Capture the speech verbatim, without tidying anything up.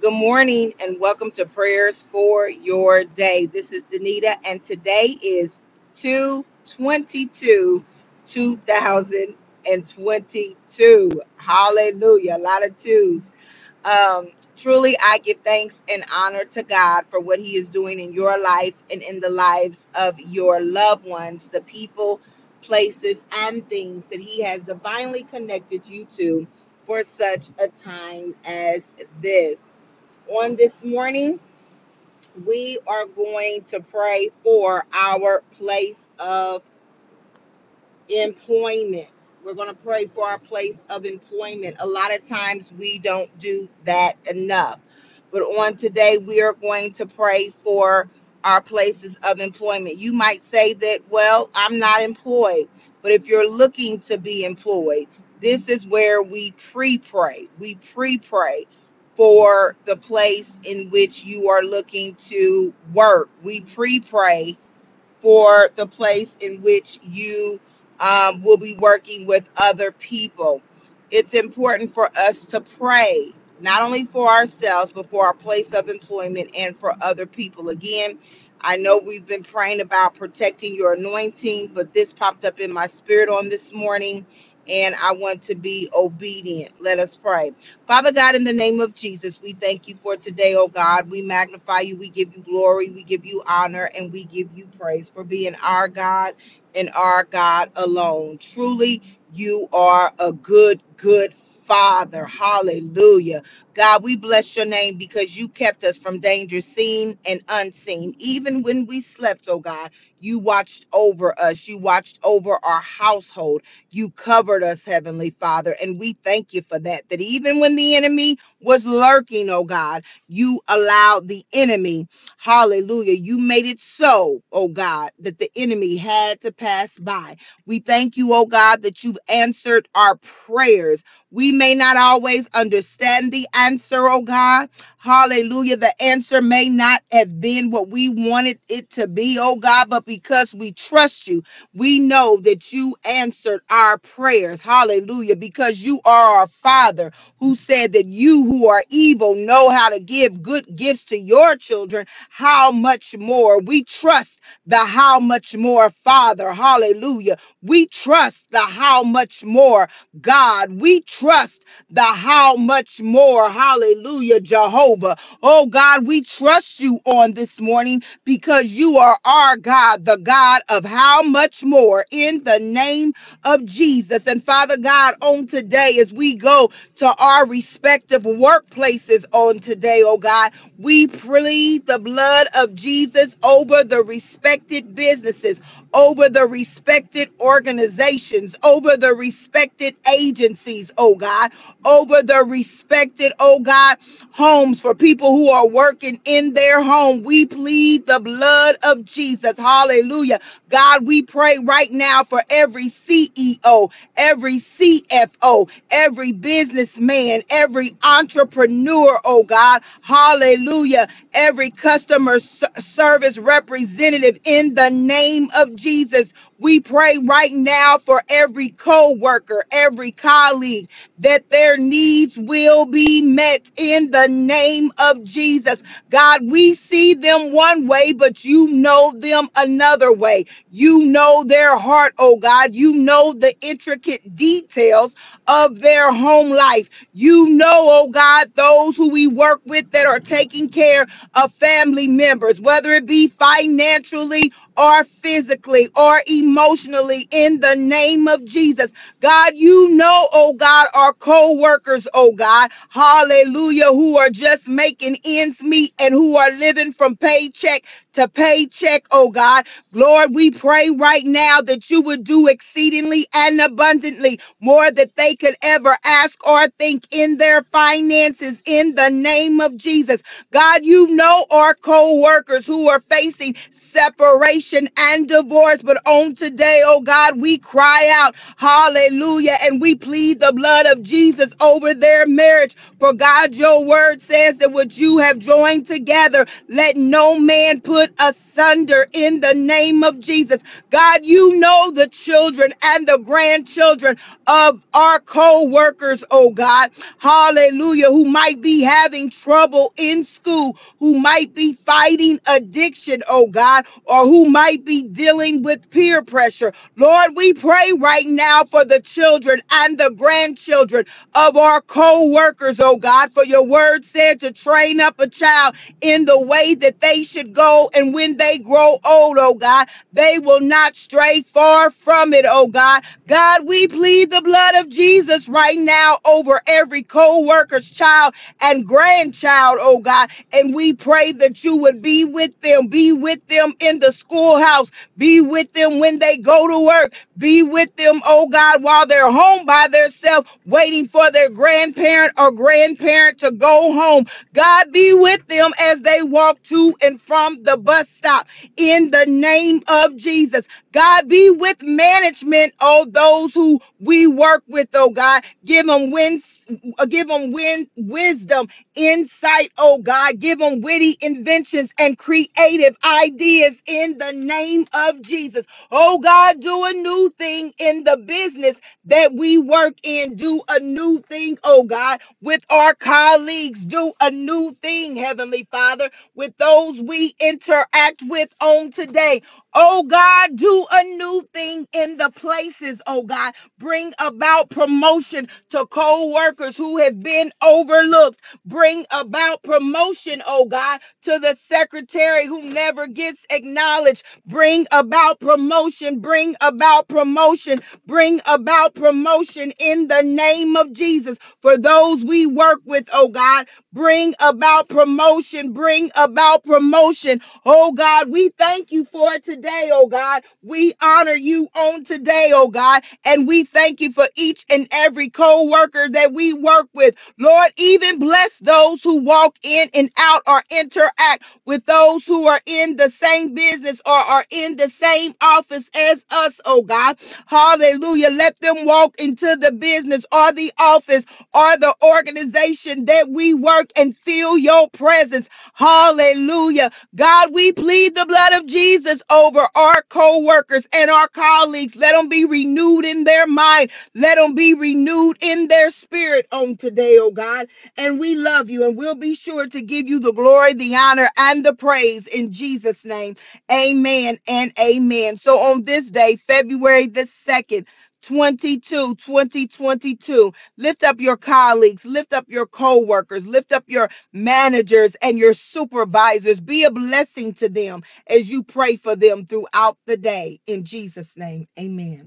Good morning and welcome to Prayers for Your Day. This is Danita and today is two twenty-two, two thousand twenty-two. Hallelujah. A lot of twos. Um, truly, I give thanks and honor to God for what he is doing in your life and in the lives of your loved ones, the people, places, and things that he has divinely connected you to for such a time as this. On this morning, we are going to pray for our place of employment. We're going to pray for our place of employment. A lot of times we don't do that enough. But on today, we are going to pray for our places of employment. You might say that, well, I'm not employed. But if you're looking to be employed, this is where we pre-pray. We pre-pray for the place in which you are looking to work. We pre-pray for the place in which you um, will be working with other people. It's important for us to pray, not only for ourselves, but for our place of employment and for other people. Again, I know we've been praying about protecting your anointing, but this popped up in my spirit on this morning. And I want to be obedient. Let us pray. Father God, in the name of Jesus, we thank you for today, oh God. We magnify you. We give you glory. We give you honor. And we give you praise for being our God and our God alone. Truly, you are a good, good Father. Father, hallelujah. God, we bless your name because you kept us from danger seen and unseen. Even when we slept, oh God, you watched over us. You watched over our household. You covered us, Heavenly Father. And we thank you for that, that even when the enemy was lurking, oh God, you allowed the enemy, hallelujah, you made it so, oh God, that the enemy had to pass by. We thank you, oh God, that you've answered our prayers. We may not always understand the answer, oh God. Hallelujah. The answer may not have been what we wanted it to be, oh God, but because we trust you, we know that you answered our prayers. Hallelujah. Because you are our Father who said that you who are evil know how to give good gifts to your children. How much more? We trust the how much more, Father. Hallelujah. We trust the how much more, God. We trust the how much more. Hallelujah, Jehovah. Oh God, we trust you on this morning because you are our God, the God of how much more, in the name of Jesus. And Father God, on today, as we go to our respective workplaces on today, oh God, we plead the blood of Jesus over the respected businesses, over the respected organizations, over the respected agencies, oh God, over the respected, oh God, homes for people who are working in their home. We plead the blood of Jesus. Hallelujah. God, we pray right now for every C E O, every C F O, every businessman, every entrepreneur, oh God. Hallelujah. Every customer service representative, in the name of Jesus. We pray right now for every co-worker, every colleague, that their needs will be met in the name of Jesus. God, we see them one way, but you know them another way. You know their heart, oh God. You know the intricate details of their home life. You know, oh God, those who we work with that are taking care of family members, whether it be financially or physically or emotionally, in the name of Jesus. God, you know, oh God, our co-workers, oh God, hallelujah, who are just making ends meet and who are living from paycheck to paycheck, oh God. Lord, we pray right now that you would do exceedingly and abundantly more that they could ever ask or think in their finances, in the name of Jesus. God, you know our co-workers who are facing separation and divorce wars. But on today, oh God, we cry out, hallelujah, and we plead the blood of Jesus over their marriage. For God, your word says that what you have joined together, let no man put asunder in the name of Jesus. God, you know the children and the grandchildren of our co-workers, oh God, hallelujah, who might be having trouble in school, who might be fighting addiction, oh God, or who might be dealing with peer pressure. Lord, we pray right now for the children and the grandchildren of our co-workers, oh God, for your word said to train up a child in the way that they should go, and when they grow old, oh God, they will not stray far from it, oh God. God, we plead the blood of Jesus right now over every co-worker's child and grandchild, oh God, and we pray that you would be with them, be with them in the schoolhouse, be with them when they go to work, be with them, oh God, while they're home by themselves, waiting for their grandparent or grandparent to go home. God, be with them as they walk to and from the bus stop in the name of Jesus. God, be with management, oh, those who we work with, oh God. Give them wins, give them win, wisdom, insight, oh God. Give them witty inventions and creative ideas in the name of Jesus. Oh God, do a new thing in the business that we work in. Do a new thing, oh God, with our colleagues. Do a new thing, Heavenly Father, with those we interact with on today. Oh God, do a new thing in the places, oh God. Bring about promotion to co-workers who have been overlooked. Bring about promotion, oh God, to the secretary who never gets acknowledged. Bring about promotion, bring about promotion, bring about promotion in the name of Jesus. For those we work with, oh God, bring about promotion, bring about promotion. Oh God, we thank you for today. Today, oh God, we honor you on today, oh God, and we thank you for each and every co-worker that we work with. Lord, even bless those who walk in and out or interact with those who are in the same business or are in the same office as us, oh God. Hallelujah. Let them walk into the business or the office or the organization that we work and feel your presence. Hallelujah. God, we plead the blood of Jesus over over our co-workers and our colleagues. Let them be renewed in their mind. Let them be renewed in their spirit on today, oh God. And we love you, and we'll be sure to give you the glory, the honor, and the praise in Jesus' name. Amen and amen. So on this day, February the second, twenty-two, twenty twenty-two. Lift up your colleagues, lift up your co-workers, lift up your managers and your supervisors. Be a blessing to them as you pray for them throughout the day. In Jesus' name, amen.